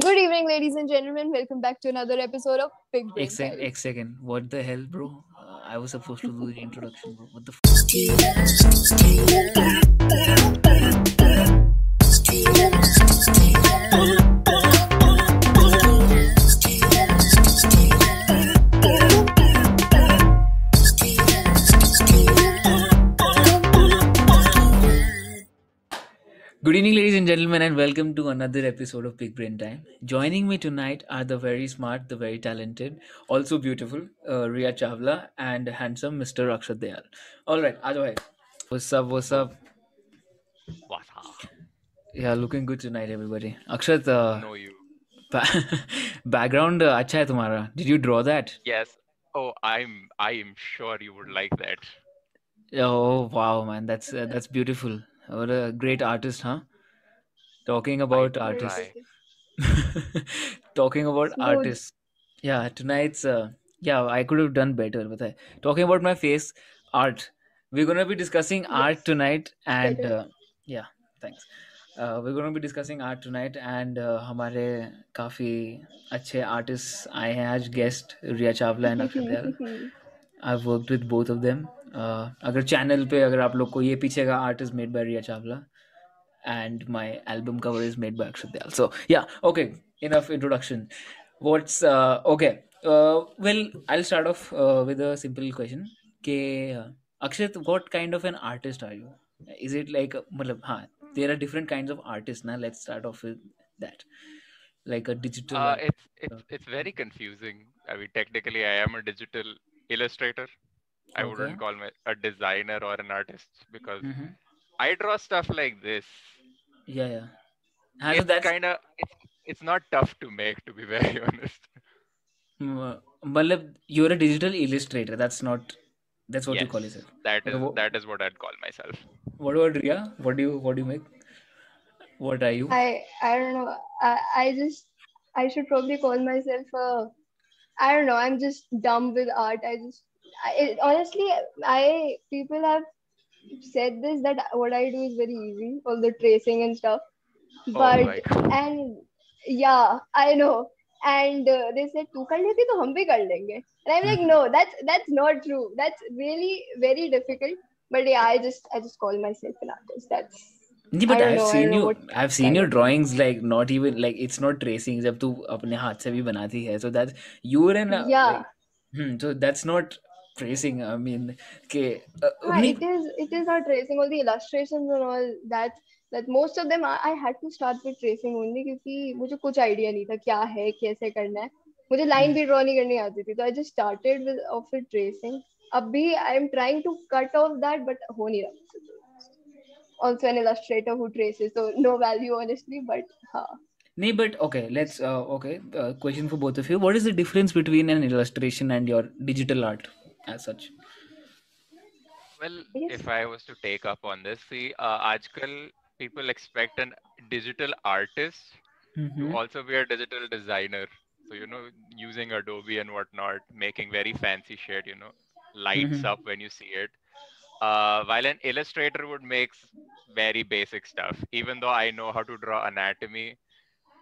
Good evening, ladies and gentlemen. Welcome back to another episode of Big Brain. One second. What the hell, bro? I was supposed to do the introduction, bro. What the Good evening, ladies and gentlemen, and welcome to another episode of Big Brain Time. Joining me tonight are the very smart, the very talented, also beautiful Rhea Chawla and handsome Mr. Akshat Dayal. All right, aajo hai. What's up? What up? Yeah, looking good tonight, everybody. Akshat, no you. Background acha hai tumhara. Did you draw that? Yes. Oh, I am sure you would like that. Oh wow, man, that's beautiful. What a great artist, huh? Talking about artists. Yeah, tonight's... yeah, I could have done better. But talking about my face, art. We're going to be discussing art tonight. And yeah, thanks. We're going to be discussing art tonight. And हमारे काफी अच्छे artists आए हैं आज guest Rhea Chawla and Akshat Dayal. I've worked with both of them. अगर channel पे अगर आप लोग को ये पीछे का art is made by Riya Chawla and my album cover is made by Akshat Dayal. So yeah okay, enough introduction. What's okay, well I will start off with a simple question के Akshat, what kind of an artist are you? Is it like, मतलब हाँ, there are different kinds of artist ना. Let's start off with that. Like a digital it's very confusing. I mean, technically I am a digital illustrator. I wouldn't call me a designer or an artist because I draw stuff like this. Yeah. It's kind of it's not tough to make, to be very honest. But you're a digital illustrator. That's what you call yourself. That is what I'd call myself. What about Rhea? What do you make? What are you? I don't know. I should probably call myself a, I don't know. I'm just dumb with art. People have said this, that what I do is very easy, all the tracing and stuff, but I know, and they said tu kar legi to hum bhi kar lenge, and I'm like, no, that's not true, that's really very difficult. But yeah, I just call myself an artist. That's but I've seen your drawings, like not even like, it's not tracing, jab tu apne haath se bhi banati hai, so that you're an so that's not tracing. I mean, okay, it is not tracing. All the illustrations and all that most of them I had to start with tracing only because मुझे कुछ idea नहीं था क्या है, कैसे करना है. मुझे line भी draw नहीं करनी आती थी, तो I just started with tracing. अब भी I am trying to cut off that, but हो नहीं रहा. Also an illustrator who traces, so no value honestly, but हाँ. No, but okay, let's question for both of you. What is the difference between an illustration and your digital art as such? Well, if I was to take up on this, see, aajkal people expect an digital artist to also be a digital designer. So, you know, using Adobe and whatnot, making very fancy shit, you know, lights up when you see it. While an illustrator would make very basic stuff. Even though I know how to draw anatomy,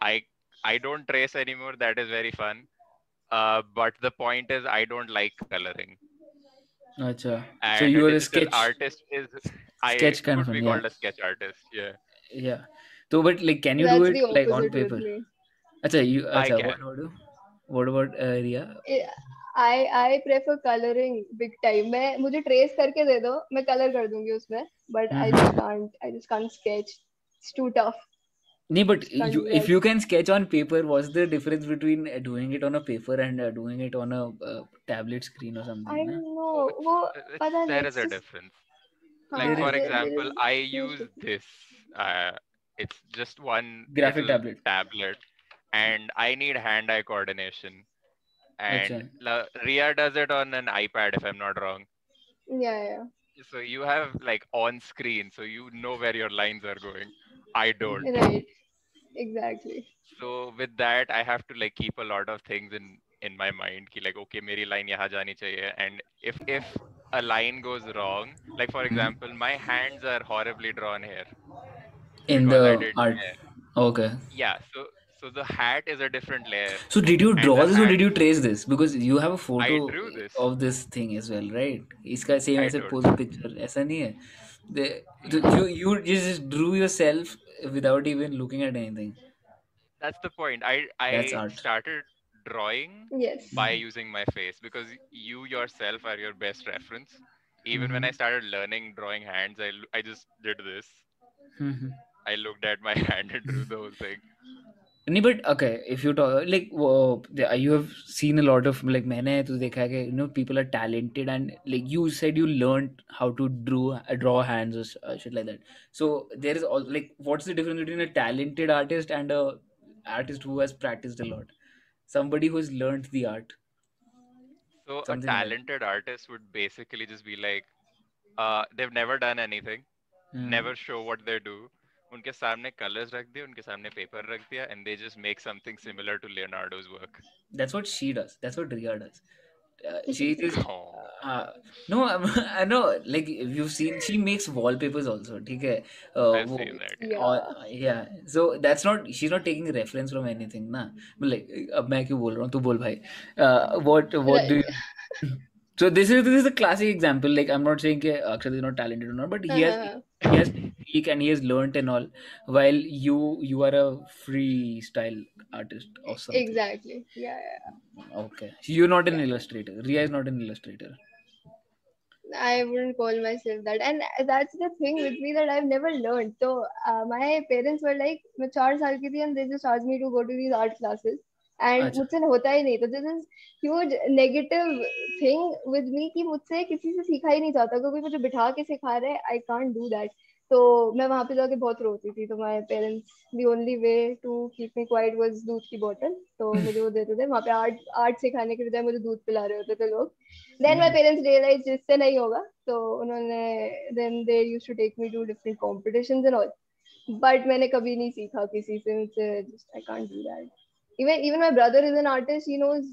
I don't trace anymore. That is very fun. But the point is, I don't like coloring. Achha. So you are a sketch artist. I would be called a sketch artist. Yeah. So, but like, can you do it like on paper? Achha, you. Achha, what about Rhea? Yeah, I prefer coloring big time. मुझे trace करके दे दो, मैं color कर दूँगी उसमें. But I just can't sketch. It's too tough. No, but if you can sketch on paper, what's the difference between doing it on a paper and doing it on a tablet screen or something? I know. There is a difference. Like, for example, I use this. It's just one graphic tablet. And I need hand-eye coordination. And Rhea does it on an iPad, if I'm not wrong. Yeah. So you have like on screen, so you know where your lines are going. I don't. Right. Exactly. So with that, I have to like keep a lot of things in my mind. Ki like, okay, meri line yaha jani chahiye. And if a line goes wrong, like for example, my hands are horribly drawn here. In the art. Okay. Yeah. So So the hat is a different layer. So did you draw this or did you trace this? Because you have a photo of this thing as well, right? इसका same ऐसे pose picture ऐसा नहीं है. You just drew yourself without even looking at anything. That's the point. I started drawing by using my face because you yourself are your best reference. Even when I started learning drawing hands, I just did this. I looked at my hand and drew the whole thing. No, but okay, if you talk like you have seen a lot of like you know, people are talented and like you said you learned how to draw hands or shit like that. So there is all like what's the difference between a talented artist and a artist who has practiced a lot? Somebody who's learned the art. So something a talented artist would basically just be like they've never done anything, never show what they do. उनके सामने colors रख दिए, उनके सामने paper रख दिया, and they just make something similar to Leonardo's work. That's what she does. That's what Rhea does. She just no, I know. Like you've seen, she makes wallpapers also. Okay. I've seen that. Yeah. Yeah. So that's not. She's not taking reference from anything, na. But like, अब मैं क्यों बोल रहा हूँ? तू बोल भाई. What do you? So this is a classic example. Like I'm not saying that Akshat is not talented or not, but he has peak and he has learnt and all. While you are a freestyle artist or something. Exactly. Yeah. Okay. You're not an illustrator. Rhea is not an illustrator. I wouldn't call myself that, and that's the thing with me that I've never learned. So my parents were like, "मैं 4 साल की थी," and they just asked me to go to these art classes. And मुझसे होता ही नहीं, तो this is huge negative thing with me कि मुझसे किसी से सीखा ही नहीं जाता, क्योंकि मुझे बिठा के सिखा रहे, I can't do that. तो मैं वहाँ पे जाके बहुत रोती थी, तो my parents the only way to keep me quiet was दूध की बोतल, तो मुझे वो देते थे, वहाँ पे आर्ट सिखाने के बजाय मुझे दूध पिला रहे होते थे लोग. Then my parents realized इससे नहीं होगा, तो उन्होंने then they used to take me to different competitions and all, but मैंने कभी नहीं सीखा किसी से, मुझसे I can't do that. Even my brother is an artist. He knows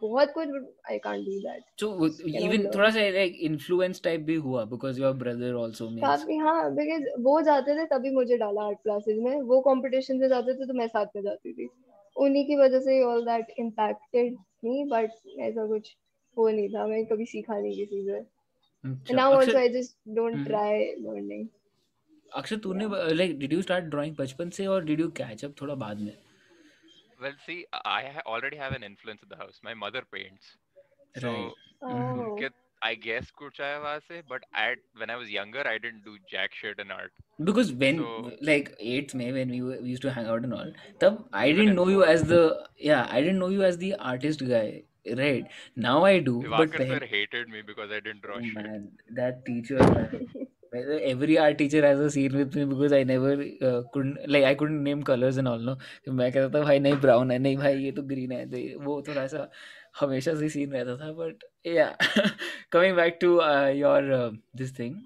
बहुत कुछ. I can't do that. So even थोड़ा सा like influence type भी हुआ because your brother also makes. काफी हाँ, because वो जाते थे तभी मुझे डाला art classes में. वो competition से जाते थे तो मैं साथ में जाती थी. उन्हीं की वजह से all that impacted me, but ऐसा कुछ वो नहीं था. मैं कभी सीखा नहीं किसी से. Now also I just don't try learning. अक्षत तूने like did you start drawing बचपन से or did you catch up थोड़ा बाद में? Well, see, I already have an influence in the house. My mother paints, so I guess kuch aaya wahan se. But when I was younger, I didn't do jack shit in art. Because when, like 8th May, when we used to hang out and all, tab I didn't know you as the I didn't know you as the artist guy. Right now I do. Divakar sir hated me because I didn't draw shit. Man, that teacher. Every art teacher has a scene with me because I never couldn't name colors and all, no. मैं कहता था भाई नहीं brown है, नहीं भाई ये तो green है, तो वो थोड़ा सा हमेशा से scene रहता था. But yeah, coming back to your this thing,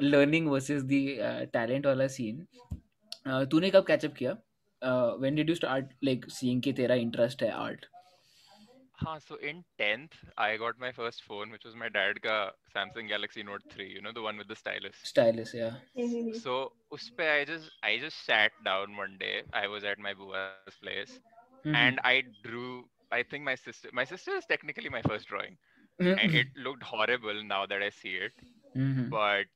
learning versus the talent वाला scene, तूने कब catch up किया? When did you start like seeing कि तेरा interest है art? हाँ, so in 10th, I got my first phone, which was my dad's Samsung Galaxy Note 3. You know, the one with the stylus. Stylus, yeah. So, uspe I just sat down one day. I was at my bua's place, and I drew. I think my sister is technically my first drawing. And it looked horrible now that I see it, but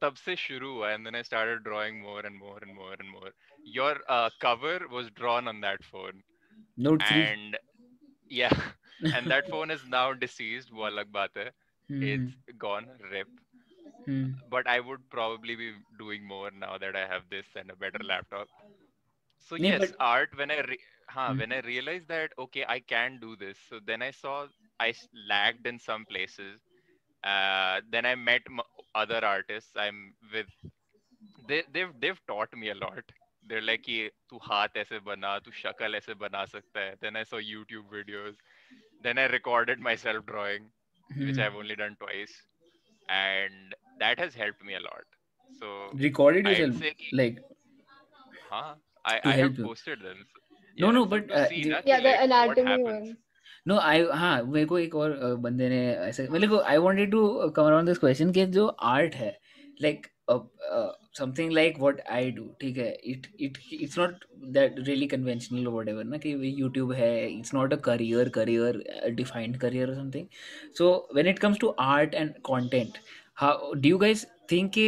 tab se shuru hua, and then I started drawing more and more and more and more. Your cover was drawn on that phone. Note 3. Yeah, and that phone is now deceased. वो अलग बात है. It's gone, rip. But I would probably be doing more now that I have this and a better laptop. So yes, but art. When I realized that okay, I can do this. So then I saw I lagged in some places. Then I met other artists. I'm with. They've taught me a lot. They're like, "Tu haath aise bana, tu shakal aise bana sakta hai." Then I saw YouTube videos. Then I recorded myself drawing, which I've only done twice, and that has helped me a lot. So recorded yourself, I have posted them. Yeah, no, but the anatomy one. No, मेरे को एक और बंदे ने ऐसे, मतलब I wanted to come around this question कि जो art है, like something like what I do, ठीक है. It's not that really conventional whatever ना, कि यूट्यूब है, it's not a career defined career और something. So when it comes to art and content, how do you guys think कि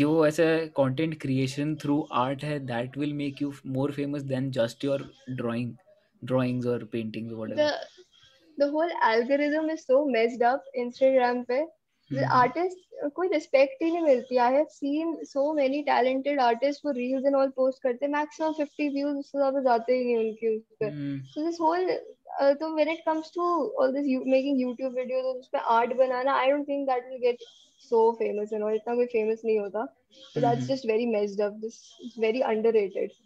जो ऐसा content creation through art है that will make you more famous than just your drawings or paintings or whatever? The whole algorithm is so messed up Instagram पे. The artists कोई respect ही नहीं मिलती. I have seen so many talented artists who reels and all post करते हैं, maximum 50 views, उससे ज़्यादा जाते ही नहीं उनके उस पे. So this whole तो when it comes to all this making YouTube videos और उसपे art banana, I don't think that will get so famous and all. इतना कोई famous नहीं होता. So that's just very messed up. This is very underrated.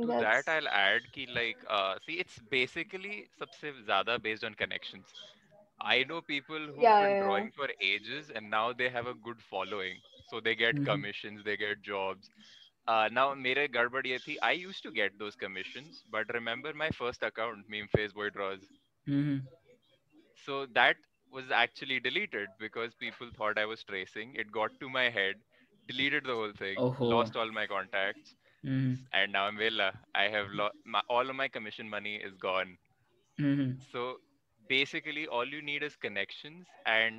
To that I'll add ki like see, it's basically sabse zyada based on connections. I know people who've been drawing for ages and now they have a good following, so they get commissions, they get jobs. Now mere gadbad ye thi, I used to get those commissions, but remember my first account, Meme Face Boy Draws, so that was actually deleted because people thought I was tracing. It got to my head, deleted the whole thing. Lost all my contacts. And now I'm Vela. I have all of my commission money is gone. So basically, all you need is connections and.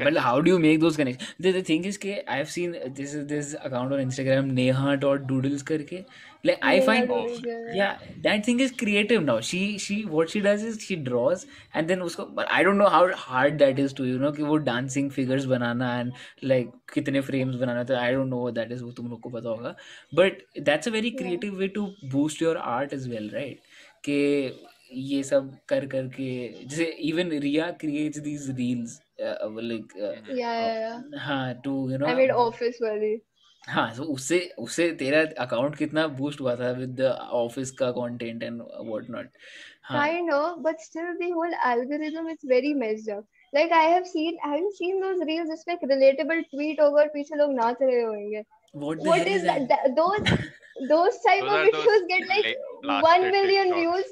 But how do you make those connections? The thing is that I've seen this account on Instagram, neha.doodles karke. Like I find that thing is creative now. She what she does is she draws and then usko, but I don't know how hard that is to, you know, कि वो dancing figures banana and like कितने frames बनाना, तो I don't know what that is, वो तुम लोग को पता होगा. But that's a very creative way to boost your art as well, right? कि ये सब कर करके, जैसे even Rhea creates these reels. उससे तेरा अकाउंट कितना बूस्ट हुआ था विद द ऑफिस का content and what not. I know, but still the whole algorithm is very messed up. Like I have seen those reels जिसमें एक relatable tweet होगा और पीछे लोग नाच रहे होंगे. What is that? Those type of videos get like 1 million views.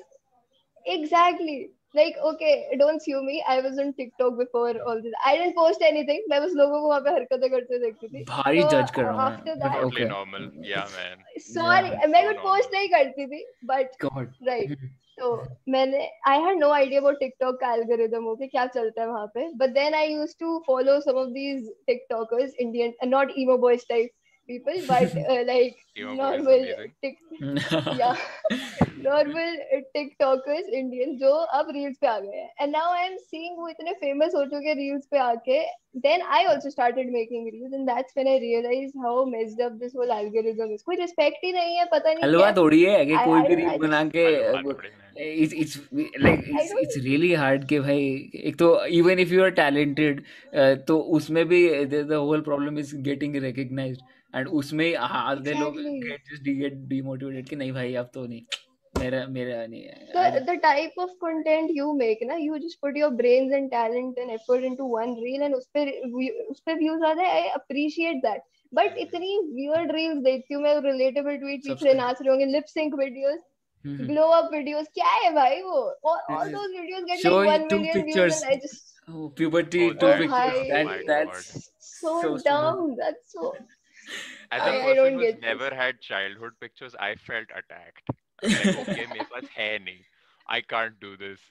Exactly. Like, okay, don't sue me. I was on TikTok before all this. I didn't post anything. I was लोगों को वहाँ पे हरकतें करते देखती थी. भारी judge कर रहा हूँ. After that, totally normal. Yeah, man. Sorry, मैं कुछ post नहीं करती थी, but God. Right. So मैंने I had no idea about TikTok का algorithm हो के क्या चलता है वहाँ पे. But then I used to follow some of these TikTokers, Indian, not emo boys type people, but like normal normal TikTokers, Indian, जो अब reels पे आ गए हैं. And now I am seeing वो इतने famous हो चुके reels पे आके. Then I also started making reels, and that's when I realized how messed up this whole algorithm is. कोई respect ही नहीं है, पता नहीं. हलवा थोड़ी है कि कोई भी reel बना के. It's like it's really hard कि भाई, एक तो even if you are talented, तो उसमें भी the whole problem is getting recognized. And उसमें आधे लोग get demotivated कि नहीं भाई अब तो नहीं, मेरा नहीं है. The type of content you make ना, you just put your brains and talent and effort into one reel and उस पे views आते हैं. I appreciate that. But इतनी weird reels देखती हूँ मैं, relatable tweets, इतने नाच रहे होंगे, lip sync videos, glow up videos, क्या है भाई वो? All those videos get like 1 million views and I just puberty 2 pictures. That's so dumb. That's so. As a person who's never had childhood pictures, I felt attacked. Like, okay, मेरे पास है नहीं, I can't do this.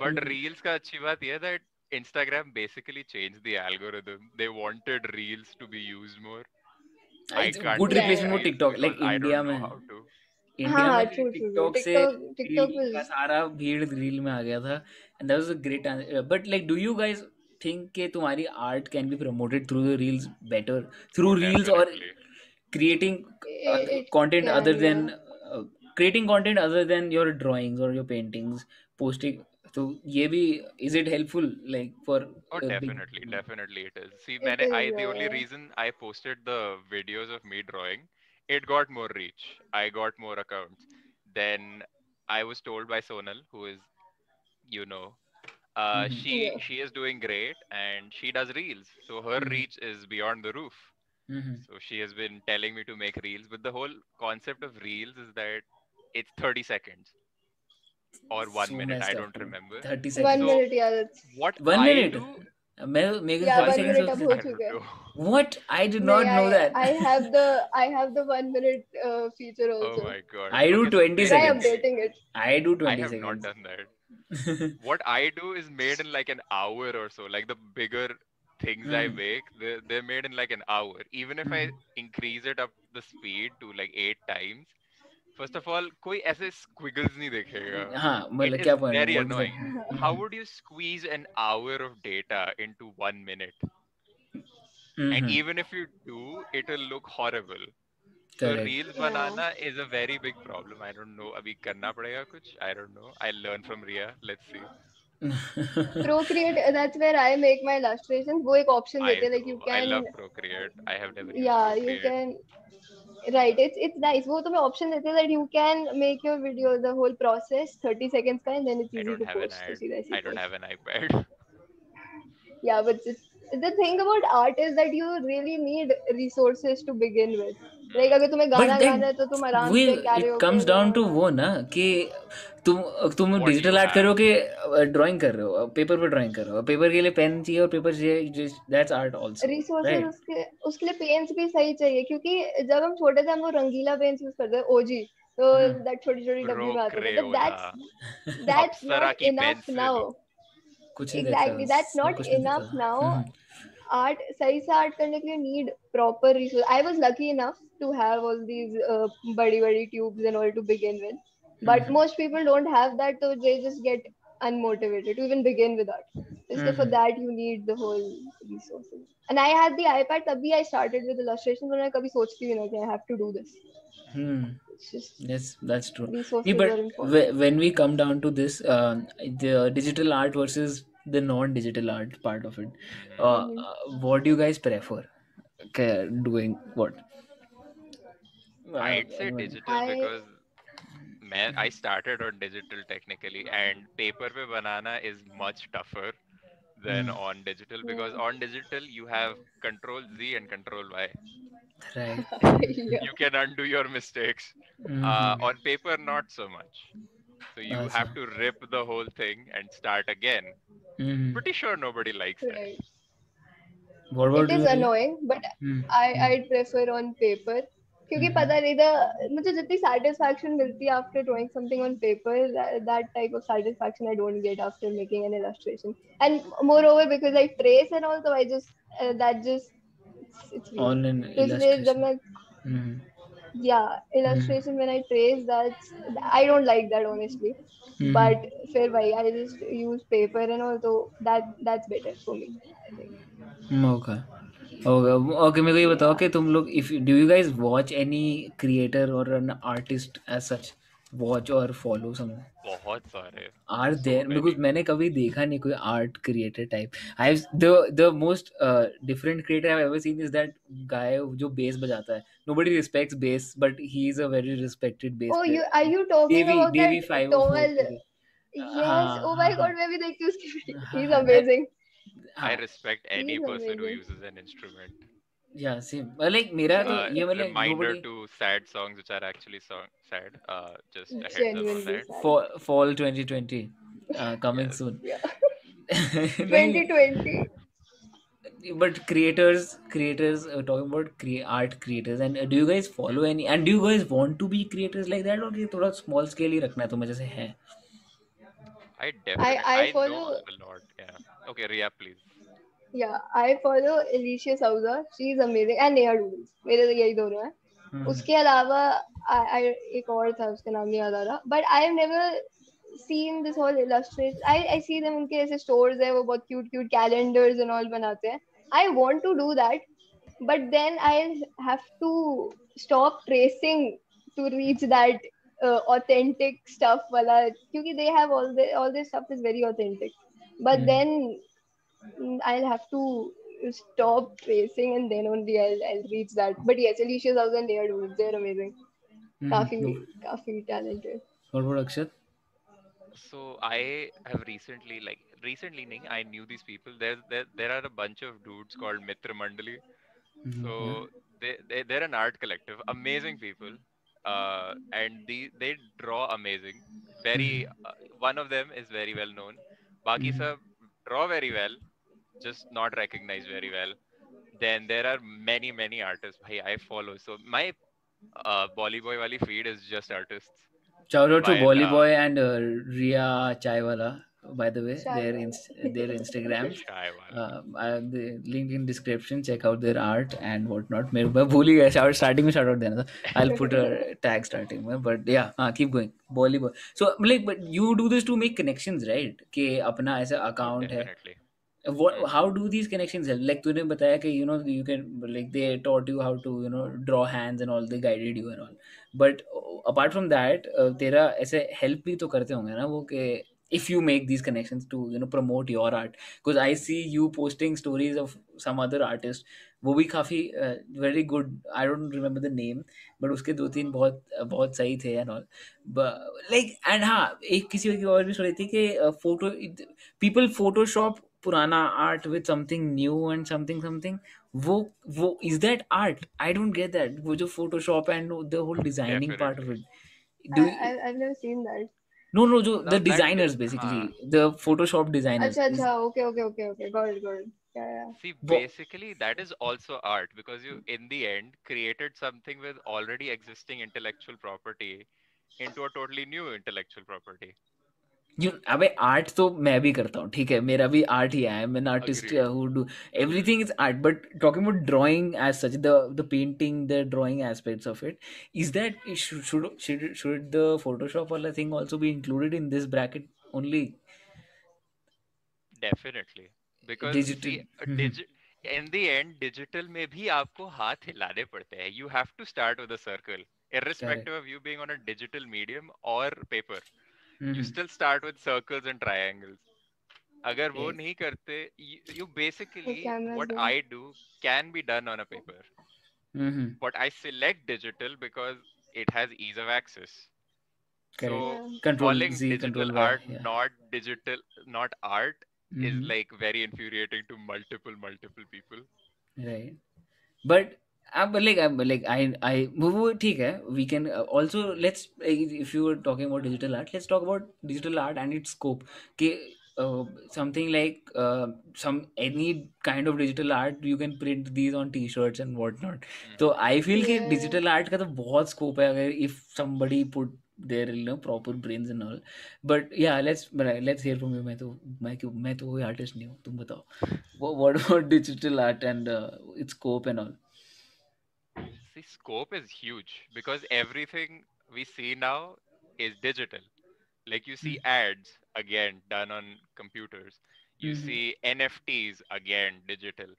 But reels का अच्छी बात ये है that Instagram basically changed the algorithm. They wanted reels to be used more. I can't. Good replacement for TikTok, like India में. हाँ, TikTok से TikTok का सारा भीड़ reel में आ गया था. And that was a great answer. But like, do you guys think के तुम्हारी art can be promoted through the reels better, through reels और creating content other than your drawings और योर पेंटिंग्स, पोस्टिंग? तो ये भी is it helpful like for? Definitely it is. See मैंने the only reason I posted the videos of me drawing, it got more reach, I got more accounts. Then I was told by Sonal, who is you know, she is doing great and she does reels, so her reach is beyond the roof. So she has been telling me to make reels, but the whole concept of reels is that it's 30 seconds or 1 minute, I don't remember. 30 seconds. 1 minute, yeah. What 1 minute? What? I did not know that. I have the 1 minute feature also. Oh my god! I do 20 seconds. I am updating it. I do 20 seconds. I have not done that. What I do is made in like an hour or so. Like the bigger things I make, they're made in like an hour. Even if I increase it up the speed to like 8 times, first of all, कोई ऐसे squiggles नहीं देखेगा. हाँ, मतलब क्या बोलूँ? Very annoying. How would you squeeze an hour of data into 1 minute? Mm-hmm. And even if you do, it'll look horrible. Correct. So reels banana is a very big problem. I don't know. अभी करना पड़ेगा कुछ. I don't know. I'll learn from Rhea. Let's see. Procreate. That's where I make my illustrations. वो एक option देते हैं like you can. I love Procreate. I have never used Procreate. Yeah, you can. Right, it's nice. वो तुम्हें option देते हैं that you can make your video, the whole process 30 seconds का, and then it's easy to post. I don't have an iPad. Yeah, but the thing about art is that you really need resources to begin with. Like अगर तुम्हें गाना गाना है तो तुम आराम से karaoke. It comes down to वो ना कि तुम डिजिटल आर्ट कर रहे हो कि ड्राइंग कर रहे हो, पेपर पर ड्राइंग कर रहे हो, पेपर के लिए पेन चाहिए और पेपर चाहिए, दैट्स आर्ट आल्सो. रिसोर्सेज उसके लिए पेन्स भी सही चाहिए, क्योंकि जब हम छोटे थे हम वो रंगीला पेन्स यूज करते हैं, ओजी, तो दैट छोटी-छोटी डब्बी बात है, but that's not enough now. Exactly, that's not enough now. Art, सही सा art करने के लिए need proper resources. I was lucky enough to have all these badi tubes and all to begin with, but most people don't have that, so they just get unmotivated to even begin with art. So for that you need the whole resources. And I had the iPad, तभी I started with illustrations, और मैं कभी सोचती भी नहीं कि I have to do this. Yes, that's true. Yeah, but when we come down to this, the digital art versus the non-digital art part of it, what do you guys prefer? Doing what? I'd say digital because I started on digital technically, and paper pe banana is much tougher than on digital, because on digital you have Control Z and Control Y. Right. You can undo your mistakes. On paper, not so much. So you have to rip the whole thing and start again. Pretty sure nobody likes that. What it is annoying, but I prefer on paper. क्योंकि पता नहीं था मुझे जितनी satisfaction मिलती है after drawing something on paper, that type of satisfaction I don't get after making an illustration. And moreover, because I trace and also I just that just it's all in illustration. Yeah, illustration when I trace, that's I don't like that honestly. But fair way, I just use paper and also that's better for me, I think. Okay. Okay, मेरे को ये बताओ कि तुम लोग if do you guys watch any creator or an artist as such, watch or follow someone? बहुत सारे are there, because मैंने कभी देखा नहीं कोई art creator type. The most different creator I've ever seen is that guy जो bass बजाता है. Nobody respects bass, but he is a very respected bass player. Are you talking about that Donald? Yes, oh my god, मैं भी देखती हूँ उसकी. He's amazing. I respect any person who uses an instrument. Yeah, same. Like, mera to ye matlab reminder nobody... to sad songs which are actually sad. Just a heads up on that. Fall 2020 coming soon. Yeah. 2020. But creators talking about art creators, and do you guys follow any? And do you guys want to be creators like that, or do you thoda small scale hi rakhna tumhe jaise hai? I definitely I follow a lot. Yeah. Okay, Rhea, please. Yeah, I follow Alicia Sousa. She's amazing. And neha.doodles. मेरे तो यही दोनों हैं. उसके अलावा I एक और था, उसका नाम नहीं याद आ रहा. But I have never seen this whole illustration. I see them, उनके ऐसे stores हैं, वो बहुत cute calendars and all बनाते हैं. I want to do that, but then I have to stop tracing to reach that authentic stuff wala, kyunki they have all their stuff is very authentic, but then I'll have to stop tracing and then only I'll reach that. But yes, Alicia's also and they're amazing. Kafi talented. What about Akshat? So I have recently I knew these people. There are a bunch of dudes called Mitramandalii. So they're an art collective, amazing people. And they draw amazing. Very one of them is very well known. Baki sab draw very well, just not recognized very well. Then there are many artists. I follow. So my Bolly Boy wali feed is just artists. Shout out to Bolly Boy and Rhea Chawla, by the way, their Instagram. The link in description. Check out their art and whatnot. मैं भूल ही गया starting में shout out देना था. I'll put a tag starting में. But yeah, keep going. Bolly Boy. So like, but you do this to make connections, right? कि अपना ऐसा account है. Definitely. What, how do these connections help? Like तूने बताया कि you know you can like they taught you how to you know draw hands and all, they guided you and all. But apart from that, तेरा ऐसे help भी तो करते होंगे ना वो कि if you make these connections to you know promote your art, because I see you posting stories of some other artist. वो भी काफी very good. I don't remember the name, but उसके दो तीन बहुत सही थे and all. But like and हाँ एक किसी की और भी story थी कि photo people Photoshop पुराना art with something new and something वो is that art? I don't get that. वो जो Photoshop and the whole designing part of it, I never seen that. No जो the designers basically the Photoshop designers. अच्छा okay got it See, basically that is also art because you in the end created something with already existing intellectual property into a totally new intellectual property. अबे art तो मैं भी करता हूँ, ठीक है, मेरा भी आर्ट ही है. I'm an artist who do everything is art, but talking about drawing as such, the painting, the drawing aspects of it, is that should the Photoshop wala thing also be included in this bracket only? Definitely, because digital. In the end, digital में भी आपको हाथ हिलाने पड़ते हैं. You have to start with a circle, irrespective of you being on a digital medium or paper. You still start with circles and triangles. Agar wo nahi karte, you basically what I do can be done on a paper. But I select digital because it has ease of access. So controlling digital art, not digital, not art, is like very infuriating to multiple people. Right. But I वो ठीक है. We can also let's if you were talking about digital art, let's talk about digital art and its scope. कि something like any kind of digital art, you can print these on T-shirts and whatnot. So I feel कि digital art का तो बहुत scope है अगर if somebody put their you know proper brains and all. But yeah, let's hear from you. मैं तो कोई artist नहीं हूँ, तुम बताओ. What about digital art and its scope and all? See, scope is huge because everything we see now is digital. Like you see ads again done on computers. You see NFTs again digital.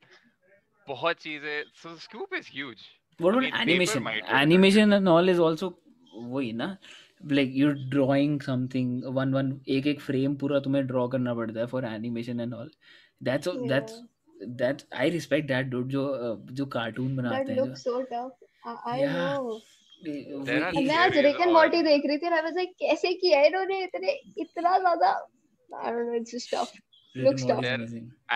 बहुत चीजें. So scope is huge. What about animation? Animation and all is also वही ना. Like you're drawing something one एक frame पूरा तुम्हें draw करना पड़ता है for animation and all. That's I respect that dude जो कार्टून बनाते हैं. That looks so tough. I know. मैं आज Rick and Morty देख रही थी और I was like कैसे किया है इन्होंने इतना ज़्यादा. I don't know, it's just tough. Looks tough.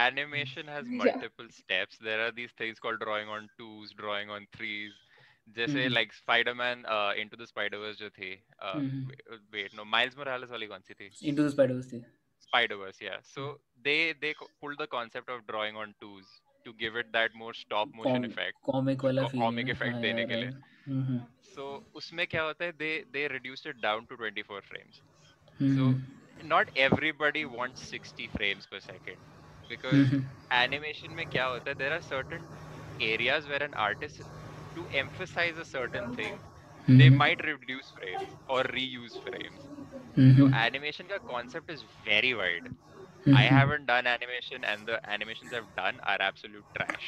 Animation has multiple steps. There are these things called drawing on twos, drawing on threes. जैसे like Spider-Man Into the Spider-Verse जो थी. Wait, no, Miles Morales वाली कौन सी थी? Into the Spider-Verse थी. Spider-Verse, yeah. So they pulled the concept of drawing on twos to give it that more stop motion effect. Comic effect देने के लिए. So उसमें क्या होता है? They reduced it down to 24 frames. So not everybody wants 60 frames per second because animation में क्या होता है? There are certain areas where an artist to emphasize a certain thing, they might reduce frames or reuse frames. So animation ka concept is very wide. I haven't done animation and the animations I've done are absolute trash.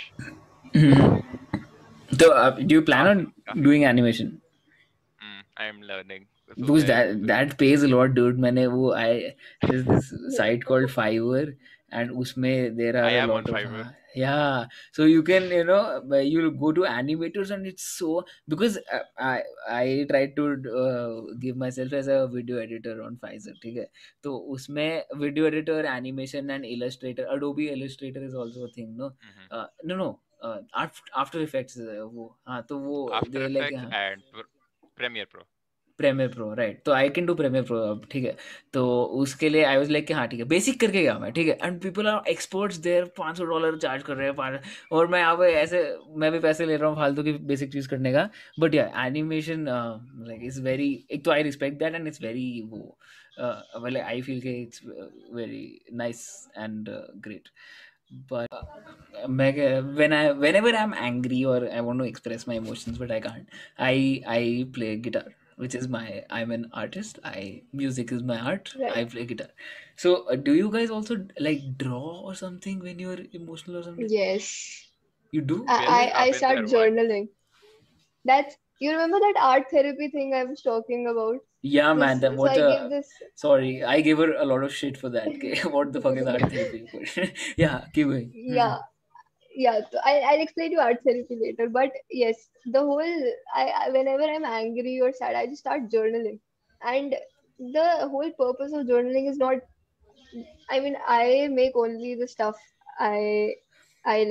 So do you plan on doing animation? I'm learning. So because that pays a lot, dude. There's this site called Fiverr and usme there are a lot of Fiverr. Yeah, so you can you'll go to animators and it's so because I tried to give myself as a video editor on Fiverr, ठीक है, तो उसमें video editor, animation and Illustrator, Adobe Illustrator is also a thing, no? After Effects, After Effects and Premiere Pro. Premiere Pro, right. तो I can do Premiere Pro अब, ठीक है. तो उसके लिए आई वाज लाइक कि हाँ ठीक है, बेसिक करके गया मैं, ठीक है. And people are experts there, $500 charge कर रहे हैं और मैं यहाँ पे ऐसे मैं भी पैसे ले रहा हूँ फालतू की बेसिक चीज़ करने का. बट या एनिमेशन लाइक इज़ वेरी, एक तो I respect that and it's very वो वेल आई फील के it's very nice and great. But whenever I'm angry or I want to express my emotions, but I can't, I play guitar, which is my, I'm an artist, music is my art, right. I play guitar. So do you guys also like draw or something when you're emotional or something? Yes. You do? I start journaling. That's, you remember that art therapy thing I was talking about? Yeah, this, man. That, what sorry, I gave her a lot of shit for that. What the fuck is art therapy? Yeah, keep going. Yeah, yeah. So I'll explain you art therapy later. But yes, the whole, whenever I'm angry or sad, I just start journaling. And the whole purpose of journaling is not, I mean, I make only the stuff I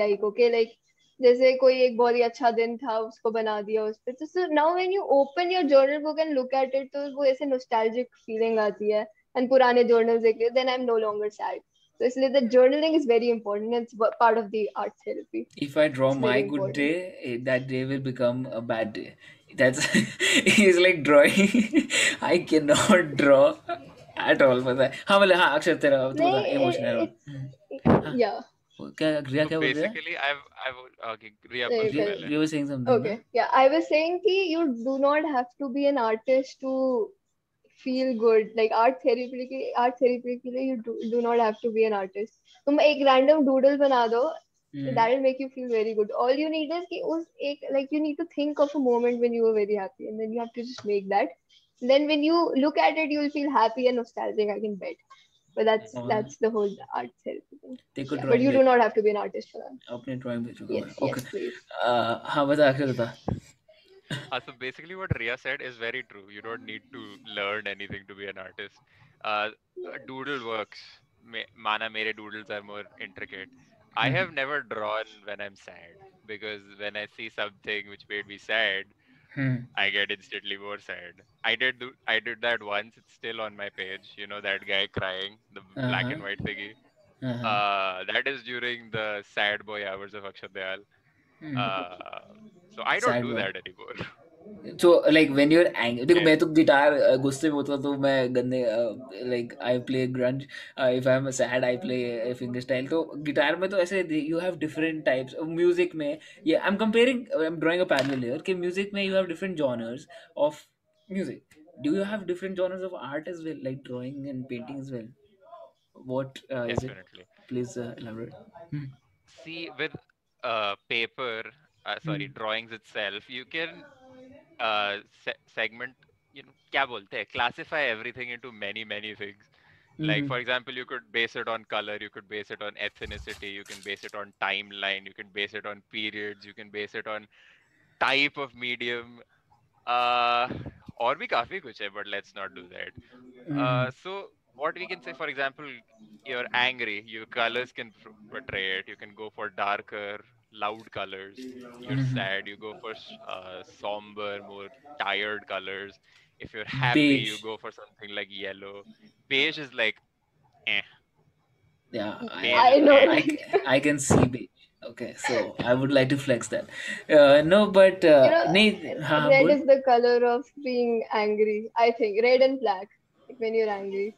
like, okay? Like, जैसे कोई एक बहुत ही अच्छा दिन था उसको बना दिया उस पर, तो now when you open your journal book and look at it, तो वो ऐसे नॉस्टैल्जिक फीलिंग आती है. एंड पुराने जर्नल्स देख लिया, then I am no longer sad. So इसलिए the journaling is very important. It's part of the art therapy. If I draw my good day, that day will become a bad day. That's it's like drawing. I cannot draw at all. पता है? हाँ मतलब हाँ अक्षर तेरा थोड़ा emotional. Yeah. तुम एक रैंडम डूडल बना दो, that will make you feel very good. All you need is कि उस एक, like you need to think of a moment when you were very happy and then you have to just make that. Then when you look at it, you will feel happy and nostalgic, I can bet. But that's the whole art therapy thing. Yeah, but you do not have to be an artist for that. अपने drawing भेजो. Yes, okay. Yes, please. हाँ बता क्या बता. So basically what Rhea said is very true. You don't need to learn anything to be an artist. Doodle works. माना मेरे doodles are more intricate. I have never drawn when I'm sad because when I see something which made me sad, I get instantly more sad. I did that once. It's still on my page. You know that guy crying, the black and white thingy. That is during the sad boy hours of Akshat Dayal. So I don't sad do boy. That anymore. So like when you're angry, देखो मैं तो guitar गुस्से में होता तो मैं गंदे like I play grunge. If I'm sad I play fingerstyle. तो गिटार में तो ऐसे you have different types. Music में yeah I'm drawing a parallel here कि music में you have different genres of music. Do you have different genres of art as well, like drawing and painting as well? What is it? Please elaborate. See with paper, drawings itself, you can segment, you know, kya bolte hai, classify everything into many, many things. Like, for example, you could base it on color, you could base it on ethnicity, you can base it on timeline, you can base it on periods, you can base it on type of medium. Aur bhi kafi kuch hai, but let's not do that. So what we can say, for example, you're angry, your colors can portray it, you can go for darker, loud colors. You're sad, you go for somber, more tired colors. If you're happy, beige. You go for something like yellow. Beige is like, eh. Yeah, I know. I can see beige. Okay, so I would like to flex that. No, but red is the color of being angry. I think red and black. Like when you're angry.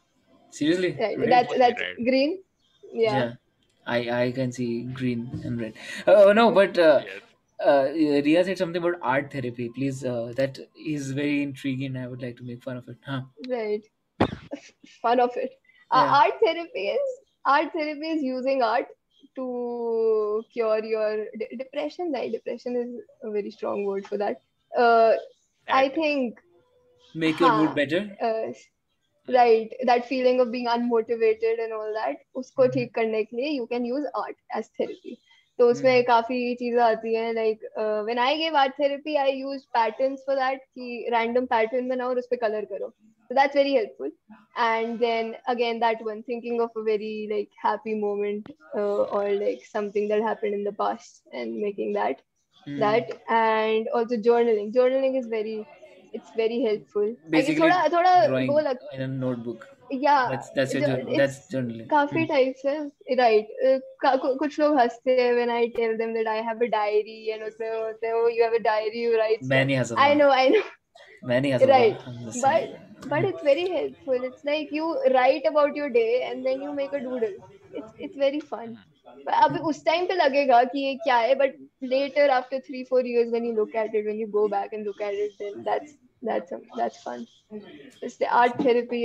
Seriously? Right. That's red. Green. Yeah. I can see green and red. No, but Rhea said something about art therapy. Please, that is very intriguing. I would like to make fun of it. Huh? Right. Fun of it. Art therapy is using art to cure your depression. Right? Depression is a very strong word for that. I think. Make your mood better. Right, that feeling of being unmotivated and all that, usko ठीक करने के लिए you can use art as therapy. तो उसमें काफी चीजें आती हैं, like when I gave art therapy, I used patterns for that, कि random pattern बनाओ और उसपे color करो. So that's very helpful. And then again that one, thinking of a very like happy moment or like something that happened in the past and making that. And also journaling. Journaling is very it's very helpful. Basically, drawing in a notebook. Yeah, that's your journal. That's journaling. काफी types है, right? कुछ लोग हंसते हैं when I tell them that I have a diary and उसमें होते हैं, oh, you have a diary, you write. मैं नहीं हंसा. I know. मैं नहीं हंसा. Right, but it's very helpful. It's like you write about your day and then you make a doodle. It's very fun. अब उस time पे लगेगा कि ये क्या है, but later after 3-4 years when you look at it, when you go back and look at it, then that's fun. इसलिए art therapy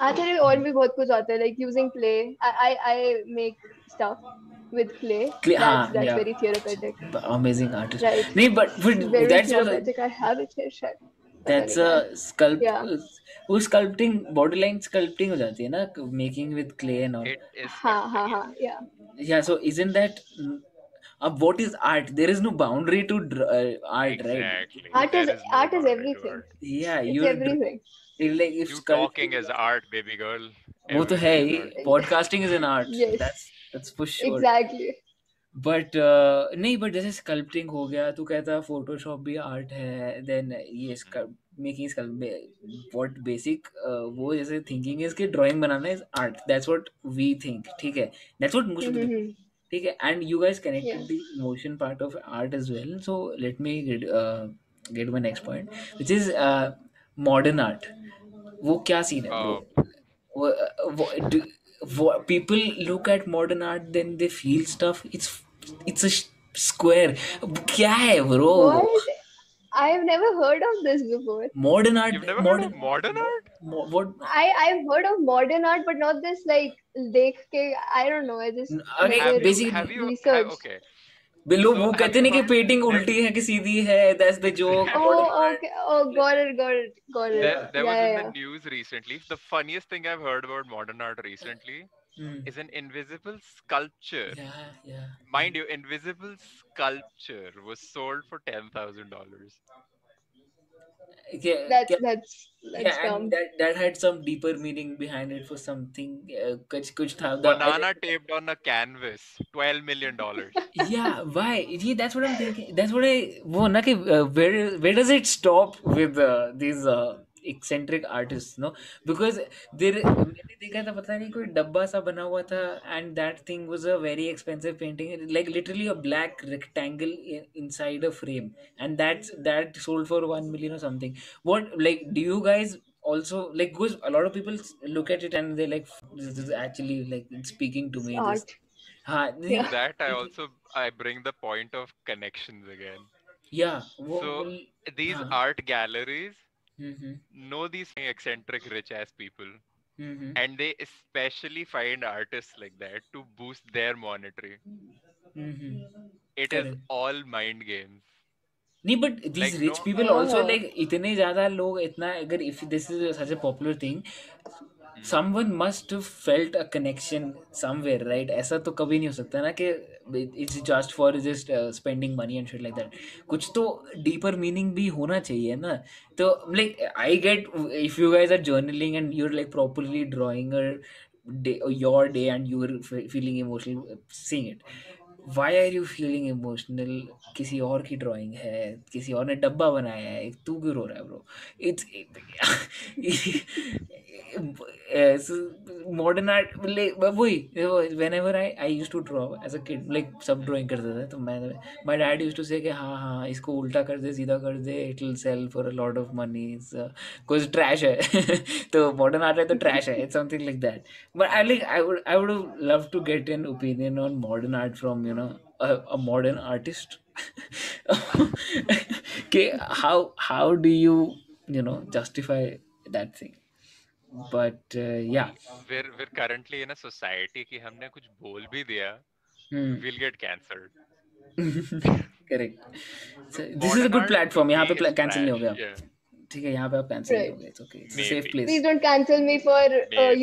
और भी बहुत कुछ आता है, like using clay. I make stuff with clay. That's very therapeutic. Amazing artist. Right. नहीं, but that's therapeutic. I have it here, sure. That's a sculpt. Yeah. वो sculpting, borderline sculpting हो जाती है ना, making with clay and all. हाँ, yeah. Yeah, so isn't that? What is art? There is no boundary to art, exactly. Right? Art is everything. Yeah, it's everything. Like if you talking is art, baby girl. वो तो है ही. Podcasting is an art. Yes. That's for sure. Exactly. But नहीं, but जैसे sculpting हो गया तो कहता फोटोशॉप भी आर्ट है, देन ये मेकिंग व्हाट बेसिक वो जैसे थिंकिंग इज कि ड्राइंग बनाना is art, that's what we think, ठीक है, that's what most of the people, ठीक है, and you guys connected the emotion part of art as well, so let me get my next point which is modern art. वो क्या scene है people look at modern art, then they feel stuff. It's a square. क्या है bro? What? I have never heard of this before. Modern art. You've never heard of modern art? What? I've heard of modern art, but not this like देख के. I don't know. I just basically research. Okay. Below वो कहते नहीं कि painting उल्टी है कि सीधी है. That's the joke. Oh, okay. Oh, got it. There was in the news recently. The funniest thing I've heard about modern art recently is an invisible sculpture. Yeah. Mind you, invisible sculpture was sold for $10,000. That's dumb. That had some deeper meaning behind it for something. Banana taped on a canvas, $12 million. Yeah, why? Yeah, that's what I'm thinking. That's what I. Where does it stop with these eccentric artists? No, because मैंने देखा था, पता नहीं कोई डब्बा सा बना हुआ था, and that thing was a very expensive painting, like literally a black rectangle inside a frame, and that sold for $1 million or something. What, like, do you guys also like? Because a lot of people look at it and they like, this is actually like speaking to me. Art. Yeah. That I bring the point of connections again. Yeah. So these art galleries. Mm-hmm. Know these eccentric rich ass people, mm-hmm. and they especially find artists like that to boost their monetary. Mm-hmm. It is all mind games. No, but these like, rich people also like itne zyada log itna. Agar if this is such a popular thing, someone must have felt a connection somewhere, right? ऐसा तो कभी नहीं हो सकता ना कि it's just for just spending money and shit like that. कुछ तो deeper meaning भी होना चाहिए ना. तो like I get if you guys are journaling and you're like properly drawing your day and you're feeling emotional seeing it. Why are you feeling emotional? किसी और की drawing है, किसी और ने डब्बा बनाया है, तू क्यों रो रहा है bro? So modern art, like, whenever I used to draw as a kid, like सब drawing करता था, तो my dad used to say कि हाँ इसको उल्टा कर दे, सीधा कर दे, it will sell for a lot of money, कुछ trash है, तो modern art है तो trash है, it's something like that. But I would have loved to get an opinion on modern art from, you know, a modern artist. Okay, how do you know justify that thing? But yeah, we're currently in a society कि हमने कुछ बोल भी दिया, we'll get cancelled. Correct. So, this is a good platform. यहाँ पे cancel नहीं होगा. ठीक है, यहाँ पे आप cancel नहीं होगे. It's okay. It's a safe place. Please don't cancel me for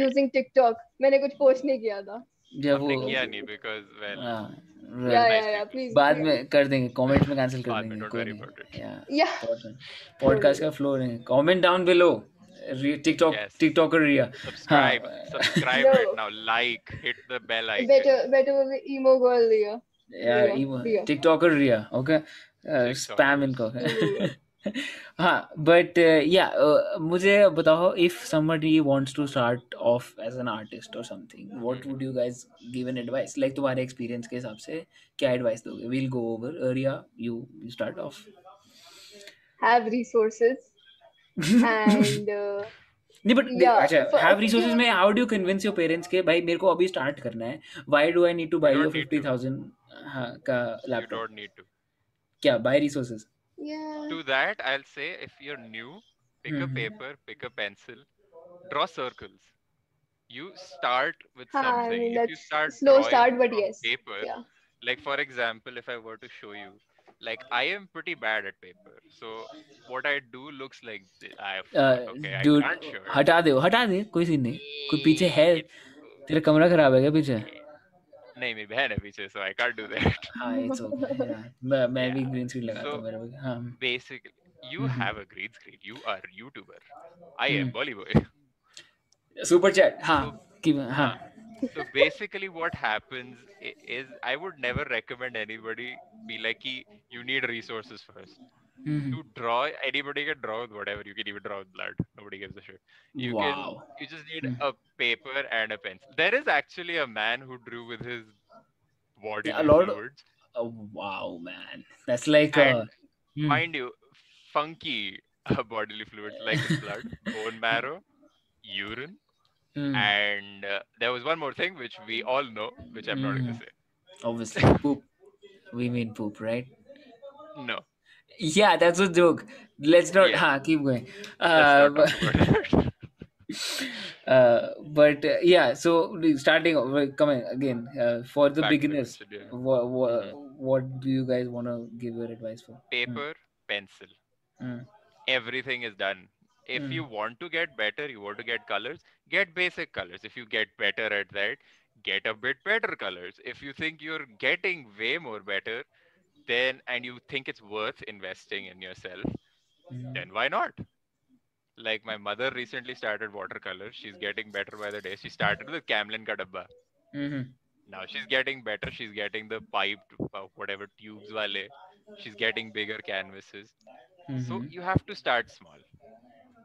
using TikTok. मैंने कुछ post नहीं किया था. आपने किया नहीं because well. Yeah, please. बाद में कर देंगे, comment में cancel कर देंगे. कोई नहीं. Yeah. Podcast का flow नहीं. Comment down below. TikTok, yes. TikToker Rhea. Subscribe right now. Like, hit the bell icon. Better was the emo girl Rhea. Yeah, emo. TikToker Rhea. Okay, TikTok. Spam inko. हाँ but या मुझे बताओ, if somebody wants to start off as an artist और something, what would you guys give an advice? Like तुम्हारे experience के हिसाब से क्या एडवाइस दोगे? We will go over. Riya, you start off. Have resources and नहीं बट अच्छा, have resources में how do you convince your parents के भाई मेरे को अभी स्टार्ट करना है, why do I need to buy your 50,000 का लैपटॉप? क्या buy resources? Yeah. To that, I'll say if you're new, pick a paper, pick a pencil, draw circles. You start with something. I mean, if you start slow start, but yes. Paper, yeah. Like for example, if I were to show you, like I am pretty bad at paper, so what I do looks like I okay. Dude, I can't show. हटा दे, कोई scene नहीं, कोई पीछे है, तेरा कमरा खराब है क्या पीछे? नहीं, मेरी बहन है पीछे, so I can't do that. हाँ, it's okay. मैं भी green screen लगाता हूँ मेरे को. हाँ. Basically, you have a green screen. You are a YouTuber. I am Bolly Boy. Super chat. हाँ. हाँ. So basically, what happens is I would never recommend anybody be like, you need resources first. You draw. Anybody can draw with whatever. You can even draw with blood. Nobody gives a shit. You just need a paper and a pencil. There is actually a man who drew with his body. Yeah, a lot of, oh, wow, man. That's like mind you, funky bodily fluids like blood, bone marrow, urine, and there was one more thing which we all know, which I'm not going to say. Obviously, poop. We mean poop, right? No. Yeah, that's a joke. Let's not. Yeah. Ha, keep going. But yeah, so starting coming again for the beginners, what do you guys want to give your advice for? Paper, pencil. Everything is done. If you want to get better, you want to get colors, get basic colors. If you get better at that, get a bit better colors. If you think you're getting way more better, then and you think it's worth investing in yourself, then why not? Like my mother recently started watercolor. She's getting better by the day. She started with Camlin ka dabba. Now she's getting better. She's getting the piped whatever tubes wale. She's getting bigger canvases. So you have to start small.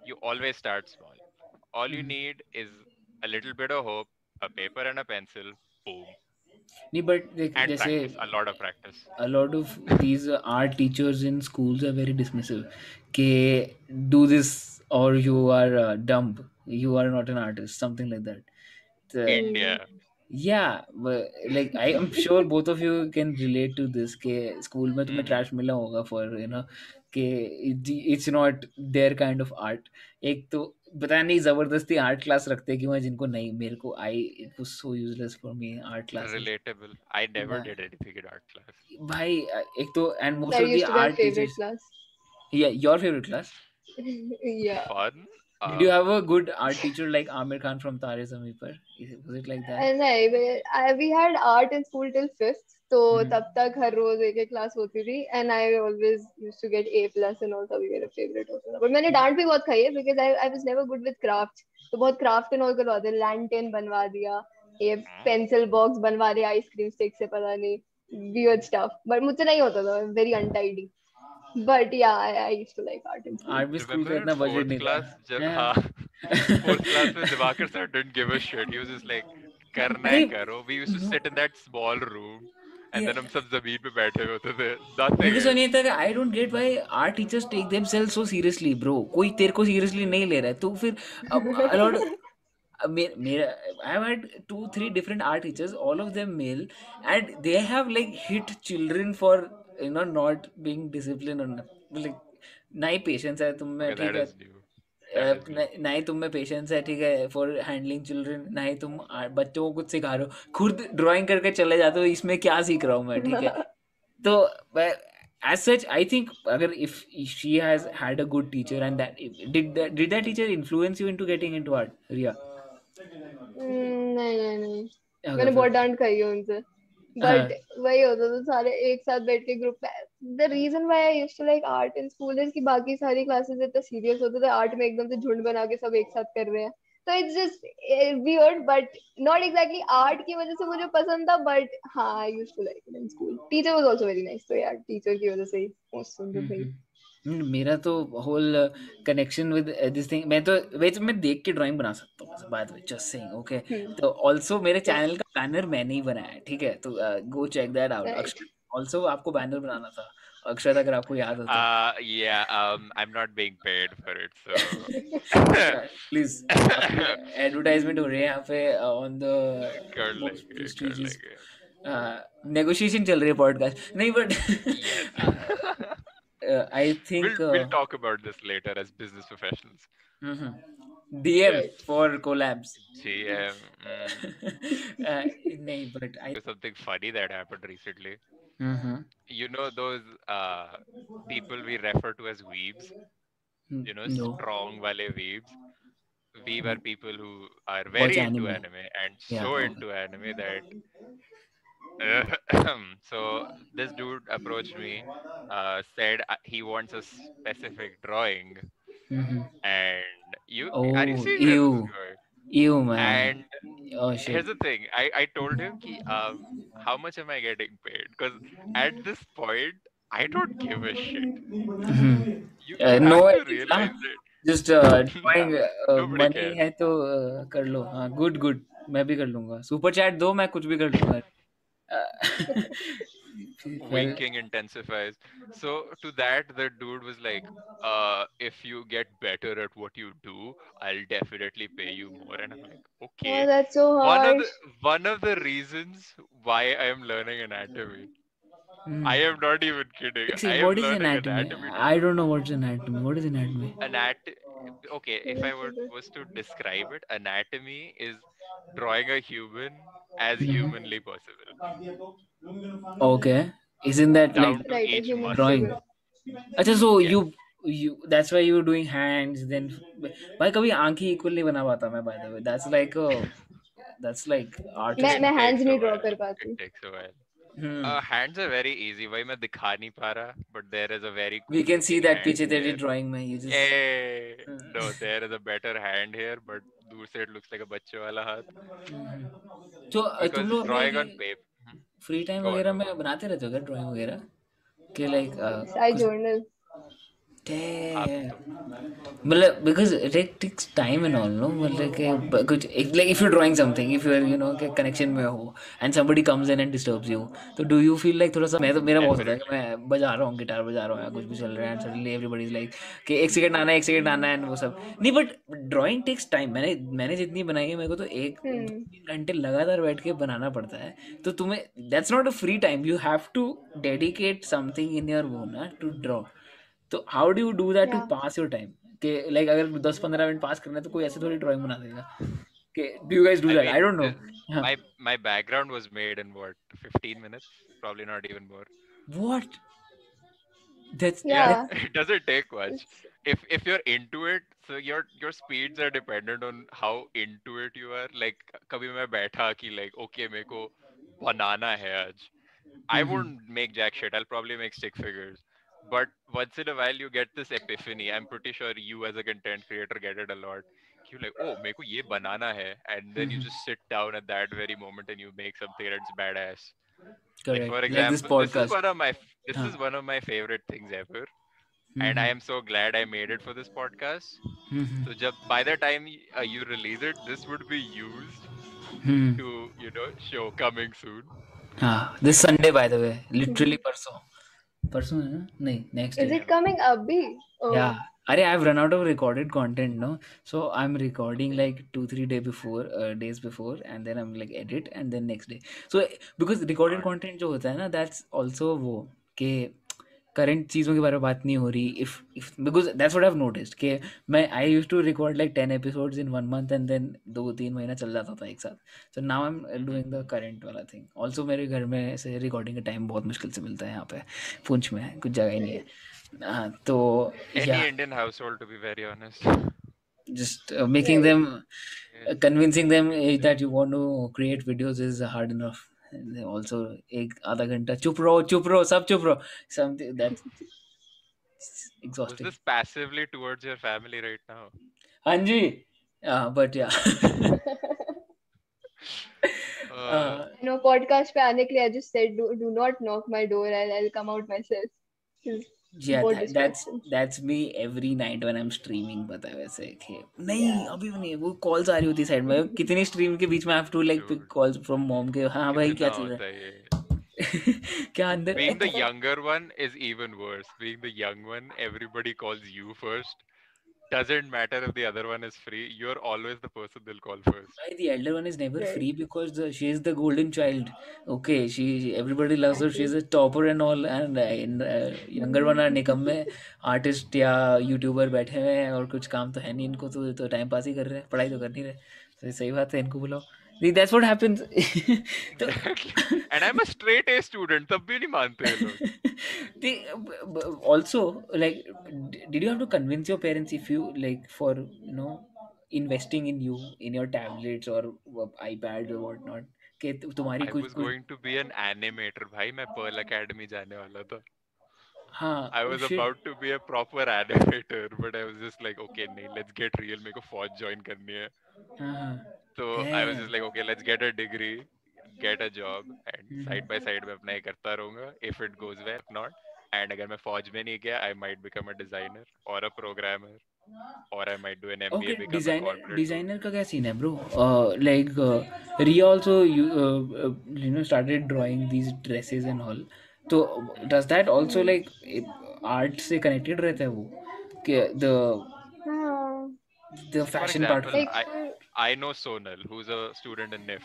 You always start small. All you need is a little bit of hope, a paper and a pencil. Boom. No, but like, and practice, a lot of practice. A lot of these art teachers in schools are very dismissive. Ke do this or you are dumb. You are not an artist. Something like that. India. Yeah, but like I am sure both of you can relate to this. Ke school mein tumhe trash mila hoga for you know. Ke it's not their kind of art. Ek to पता नहीं जबरदस्ती art class रखते क्यों है जिनको नहीं, मेरे को it was so useless for me art class. Relatable. I never did anything in art class भाई. एक तो and most of the art favourite class. या योर फेवरेट क्लास? या fun. Did you have a good art teacher like Amir Khan from Tare Zameen Par? Was it like that? No, we had art in school till 5th. So tab tak har roz ek class hoti thi and I always used to get A+ and all. Tabhi mera favorite hota tha. But maine dant bhi bahut khayi hai because I was never good with craft. So bahut craft and all karwate, lantern banwa diya, ye pencil box banwa rahe ice cream stick se, pata nahi weird stuff. But mujhse nahi hota tha. I'm very untidy. But yeah, I used to like art in school. Art was cool. Itna budget nahi class jab fourth class mein Divakar sir didn't give a shit. He was just like karna hai karo. We used to sit in that small room and then hum sab zameen pe baithe hote the. Nothing. So nahi tha I don't get why art teachers take themselves so seriously, bro. Koi tere ko seriously nahi le raha hai to fir a lot. Mera, I have had 2-3 different art teachers, all of them male, and they have like hit children for you know not being disciplined or not. Like nahi patience hai tum mein, theek hai, nahi tum mein patience hai, theek hai, for handling children, nahi tum बच्चों को कुछ सिखा रहे हो, खुद drawing करके चले जाते हो, इसमें क्या सीख रहा हूँ मैं, ठीक है. तो as such I think अगर if she has had a good teacher and that did that teacher influence you into getting into art, Rhea? नहीं okay, मैंने बहुत डांट खाई है उनसे. But वही होता था, सारे एक साथ बैठ के ग्रुप में. The reason why I used to like art in school is कि बाकी सारी क्लासेस इतना सीरियस होते थे, आर्ट में एकदम से झुंड बना के सब एक साथ कर रहे हैं. So it's just weird, but not exactly art की वजह से मुझे पसंद था, but हाँ I used to like it in school. Teacher was also very nice, so yeah, teacher की वजह से ही most of the thing. मेरा तो whole connection with this thing, मैं तो वेज में देख के ड्राइंग बना सकता हूँ बाद में, जस्ट सेइंग ओके। तो ऑल्सो मेरे चैनल का बैनर मैंने ही बनाया है, ठीक है, तो go check that out. Akshat, also आपको बैनर बनाना था अक्षत, अगर आपको याद हो तो। Yeah I am not being paid for it, so please advertisement हो रही है यहाँ पे ऑन द नेगोशिएशन चल रही है पॉडकास्ट नहीं but I think we'll talk about this later as business professionals. DM for collabs. DM. No, but I. There's something funny that happened recently. You know those people we refer to as weebs. You know, no. Strong wale weebs. Weeb are people who are very into anime and so into anime that. So this dude approached me, said he wants a specific drawing, and are you serious? You man. And here's the thing, I told him ki, how much am I getting paid? Because at this point, I don't give a shit. You no, have to realize it. Just drawing money hai to kar lo. Good. मैं भी कर लूँगा. Super chat दो, मैं कुछ भी कर लूँगा. Winking intensifies. So to that, the dude was like, if you get better at what you do, I'll definitely pay you more. And I'm like, okay. Oh, that's so hard. One of the reasons why I am learning anatomy. I am not even kidding. See, what is anatomy? I don't know what's anatomy. What is anatomy? Okay, if I was to describe it, anatomy is drawing a human as humanly possible. Okay, isn't that down like each drawing? अच्छा, so you that's why you were doing hands then. भाई कभी आँखें equal नहीं बना पाता मैं, by the way. That's like art. मैं hands नहीं draw कर पाती. It takes a while. Hands are very easy. Why मैं दिखा नहीं पा रहा, but there is a very cool we can see that पीछे तेरी drawing में you just no, there is a better hand here, but दूर से it looks like a बच्चे वाला हाथ. So तुम लोग drawing on paper free time वगैरह में बनाते रहते हो क्या drawing वगैरह? के like I journal. मतलब because it takes time and all, no? मतलब के like if you're drawing something, if you're you know connection में हो and somebody comes in and disturbs you, तो do you feel like थोड़ा सा मैं तो मेरा बहुत होता है कि मैं बजा रहा हूँ गिटार बजा रहा हूँ या कुछ भी चल रहा है and suddenly everybody is like कि एक सेकंड आना है and वो सब नहीं, but drawing takes time. मैंने जितनी बनाई है मेरे को तो 1-2 घंटे लगातार बैठ के बनाना पड़ता है, तो तुम्हें that's not a free time. You have to dedicate something in your own to draw. तो how do you do that to pass your time? के लाइक अगर 10-15 मिनट पास करना है तो कोई ऐसे थोड़ी ड्राइंग बना देगा के do you guys do that? I don't know. My background was made in what 15 minutes probably not even more. What? That's it doesn't take much. If you're into it, so your speeds are dependent on how into it you are. Like कभी मैं बैठा कि like okay मेरे को बनाना है आज, I won't make jack shit. I'll probably make stick figures. But once in a while you get this epiphany. I'm pretty sure you as a content creator get it a lot. You're like, oh, मेरे को ये बनाना है, and then you just sit down at that very moment and you make something that's badass. Correct. Like for example, this podcast. This is one of my favorite things ever, and I am so glad I made it for this podcast. So by the time you release it, this would be used to show coming soon. This Sunday, by the way, literally परसों. परसों है ना? नहीं, next day. Is it coming up भी? Yeah. अरे I've run out of recorded content, no? So I'm recording like 2-3 days before, and then I'm like edit, and then next day. So because recorded content जो होता है ना, that's also वो के current चीज़ों के बारे में बात नहीं हो रही. If because that's what I've noticed के मैं I used to record like 10 episodes in 1 month and then 2-3 महीना चल जाता था एक साथ. So now I'm doing the current वाला thing. Also मेरे घर में से recording का time बहुत मुश्किल से मिलता है यहाँ पे. पुंछ में कुछ जगह ही नहीं है. तो any Indian household, to be very honest. Just making them, convincing them that you want to create videos is hard enough. Also 1-2 घंटा चुप रहो सब चुप रहो, something that's exhausting. This is passively towards your family right now. Hanji, but yeah. No, podcast पे आने के लिए I just said do not knock my door. I'll come out myself. Yeah, बहुत distractions. that's me every night when I'm streaming. पता है वैसे कि नहीं, Yeah. अभी भी नहीं, वो कॉल्स आ रही होती साइड में, कितनी स्ट्रीम के बीच में I have to like pick Dude, calls from mom के, हाँ भाई क्या कितना चल होता है ये? रहा है क्या अंदर Being the younger one is even worse. Being the young one, everybody calls you first. Doesn't matter if the other one is free. You're always the person they'll call first. Why the elder one is never Right. free because she is the golden child. Okay, she everybody loves her. She's Exactly. a topper and all, and younger one are निकम्मे artist या YouTuber बैठे हुए हैं और कुछ काम तो है नहीं इनको, तो टाइम पास ही कर रहे हैं, पढ़ाई तो कर नहीं रहे. तो सही बात है, इनको बुलाओ. That's what happens. तो And I'm a straight A student. तब भी नहीं मानते ये लोग. Also, like, did you have to convince your parents if you like for investing in you in your tablets or iPad or whatnot? कि तुम्हारी I कुछ was कुछ going to be an animator. भाई मैं Pearl Academy जाने वाला था. हाँ I was shit. about to be a proper animator, but I was just like, okay, nahi, let's get real. मेरे को फौज join करनी है. हाँ So I was just damn like, okay, let's get a degree, get a job, and side by side मैं अपना ये करता रहूंगा. If it goes well, if not, and अगर मैं फौज में नहीं गया, I might become a designer or a programmer, or I might do an MBA, okay become a designer corporate guru. Designer का क्या सीन है bro? Like Riya also started drawing these dresses and all. तो does that also like art से connected रहता है वो कि हाँ, the For fashion part of example, it? like I know Sonal, who's a student in NIF.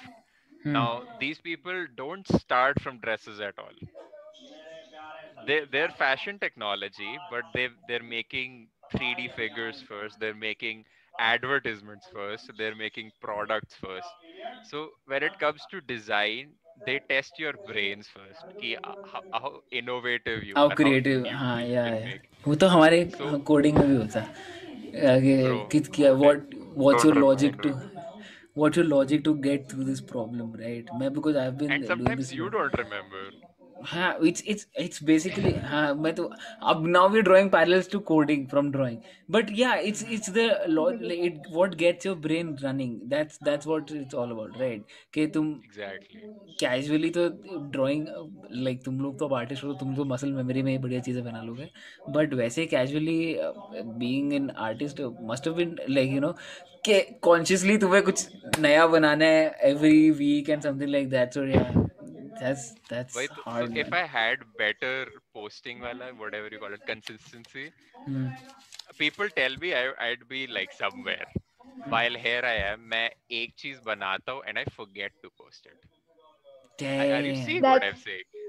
Hmm. Now, these people don't start from dresses at all. They're fashion technology, but they're making 3D figures first. They're making advertisements first. They're making products first. So when it comes to design, they test your brains first. Ki, how innovative you how are, how creative. new हाँ you यार can यार make. वो तो हमारे So, coding में भी होता है आगे bro, कित किया like, what's your don't remind logic me. to what's your logic to get through this problem, right? मैं because I've been And doing sometimes this you don't remember. हाँ it's basically हाँ मैं तो अब now we're drawing parallels to coding from drawing but yeah it's the like it what gets your brain running that's what it's all about right कि तुम Exactly. Casually तो drawing like तुम लोग तो अब आर्टिस्ट हो, तुम तो मसल मेमोरी में ही बढ़िया चीज़ें बना लोगे बट वैसे casually being an artist must have been like कि कॉन्शियसली तुम्हें कुछ नया बनाना है every week and something like that so yeah that's Wait, so hard if man. I had better posting wala, whatever you call it, consistency, Hmm. people tell me I'd be like somewhere. While here I am, मैं एक चीज बनाता हूँ and I forget to post it. Are you Damn. seeing what I'm That's saying?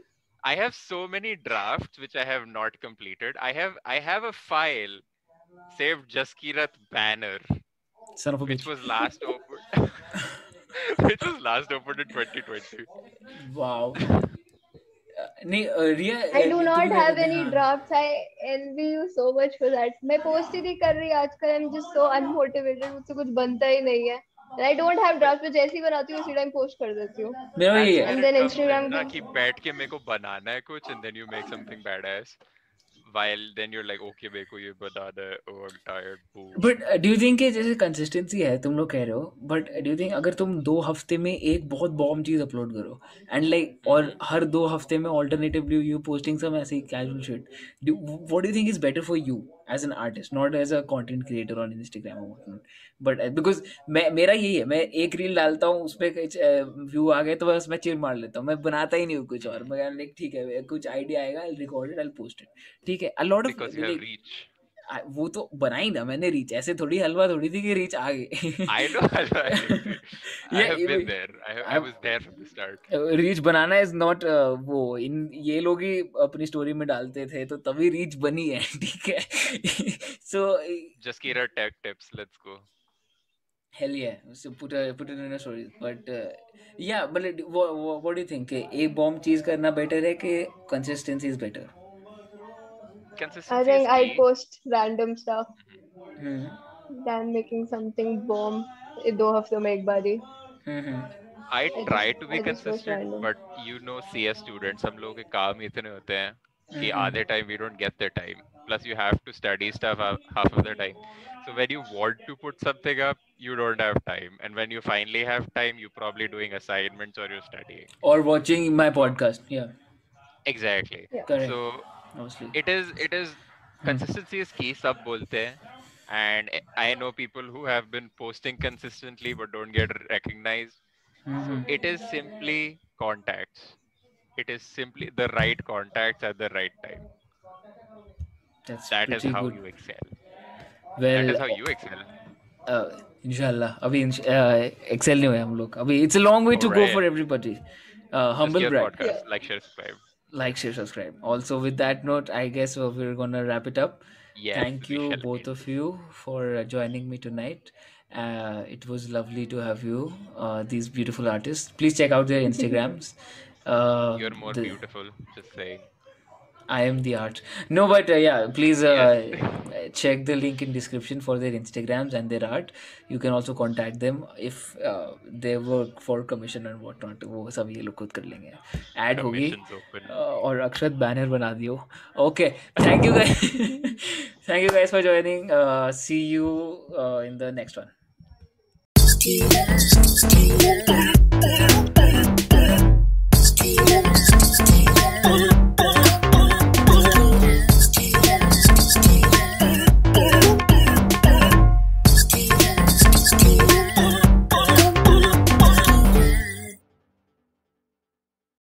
I have so many drafts which I have not completed. I have a file saved Jaskirat banner Son of a which bitch. was last opened in 2020. Wow. नहीं रिया I do not तुम्हें have any हाँ drafts. I envy you so much for that. मैं post ही नहीं कर रही आजकल. I'm just so unmotivated. मुझसे कुछ बनता ही नहीं है. And I don't have But drafts. मैं जैसे ही बनाती हूँ उसी टाइम post कर देती हूँ. मेरा वही that's है And where it then comes in Instagram ना, कि बैठ के मेरे को बनाना है कुछ and then you make something badass while then you're like okay मेरे को ये बनाना है, oh I'm tired, boom. But do you think कि जैसे कंसिस्टेंसी है तुम लोग कह रहे हो बट डू यू थिंक अगर तुम 2 हफ्ते में एक बहुत बॉम चीज़ अपलोड करो एंड लाइक और हर 2 हफ्ते में ऑल्टरनेटिवली यू पोस्टिंग सम ऐसे casual shit what do you think is better for you as an artist not as a content creator on Instagram और बट बिकॉज मैं मेरा यही है मैं एक रील डालता हूँ उस पर व्यू आ गए तो बस मैं चिर मार लेता हूँ मैं बनाता ही नहीं हूँ कुछ और मैं लाइक ठीक है कुछ आइडिया आएगा I recorded I post it ठीक है a lot of Because you have like reach. वो तो बनाई ना मैंने रीच ऐसे थोड़ी हलवा थोड़ी थी कि रीच आ गई I know, I have been there. I was there from the start. Reach बनाना इज नॉट वो इन ये लोग ही अपनी स्टोरी में डालते थे तो तभी रीच बनी है ठीक है सो Just get our tech tips. Let's go. hell yeah so put it in a story but yeah but what do you think कि एक बॉम्ब चीज करना बेटर है कि consistency is better I Consistency think is I key. post random stuff than making something bomb. 2 हफ्तों में एक बार ही. I I just try to be I just post consistent, random. but CS students, हम लोगों के काम इतने होते हैं कि आधे time we don't get the time. Plus you have to study stuff half of the time. So when you want to put something up, you don't have time. And when you finally have time, you're probably doing assignments or you're studying. और watching my podcast yeah Exactly. Yeah. correct So obviously. It is consistency is key, sab bolte hai. And I know people who have been posting consistently but don't get recognized. Mm-hmm. It is simply contacts. It is simply the right contacts at the right time. That is how good. You excel. Well, that is how you excel. Inshallah. Abhi excel nahi hue hum log. Abhi it's a long way to go for everybody. Humble brag. Yeah. Like, share, subscribe. Like, share, subscribe. Also, with that note, I guess we're gonna wrap it up. Yes, thank you both of you for joining me tonight. It was lovely to have you, these beautiful artists. Please check out their Instagrams. You're more beautiful, just saying. I am the art. No, but yeah, please check the link in description for their Instagrams and their art. You can also contact them if they work for commission and whatnot. वो सब ये लोग खुद कर लेंगे. Ad होगी और अक्षत banner बना दियो. Okay, thank you guys. Thank you guys for joining. See you in the next one.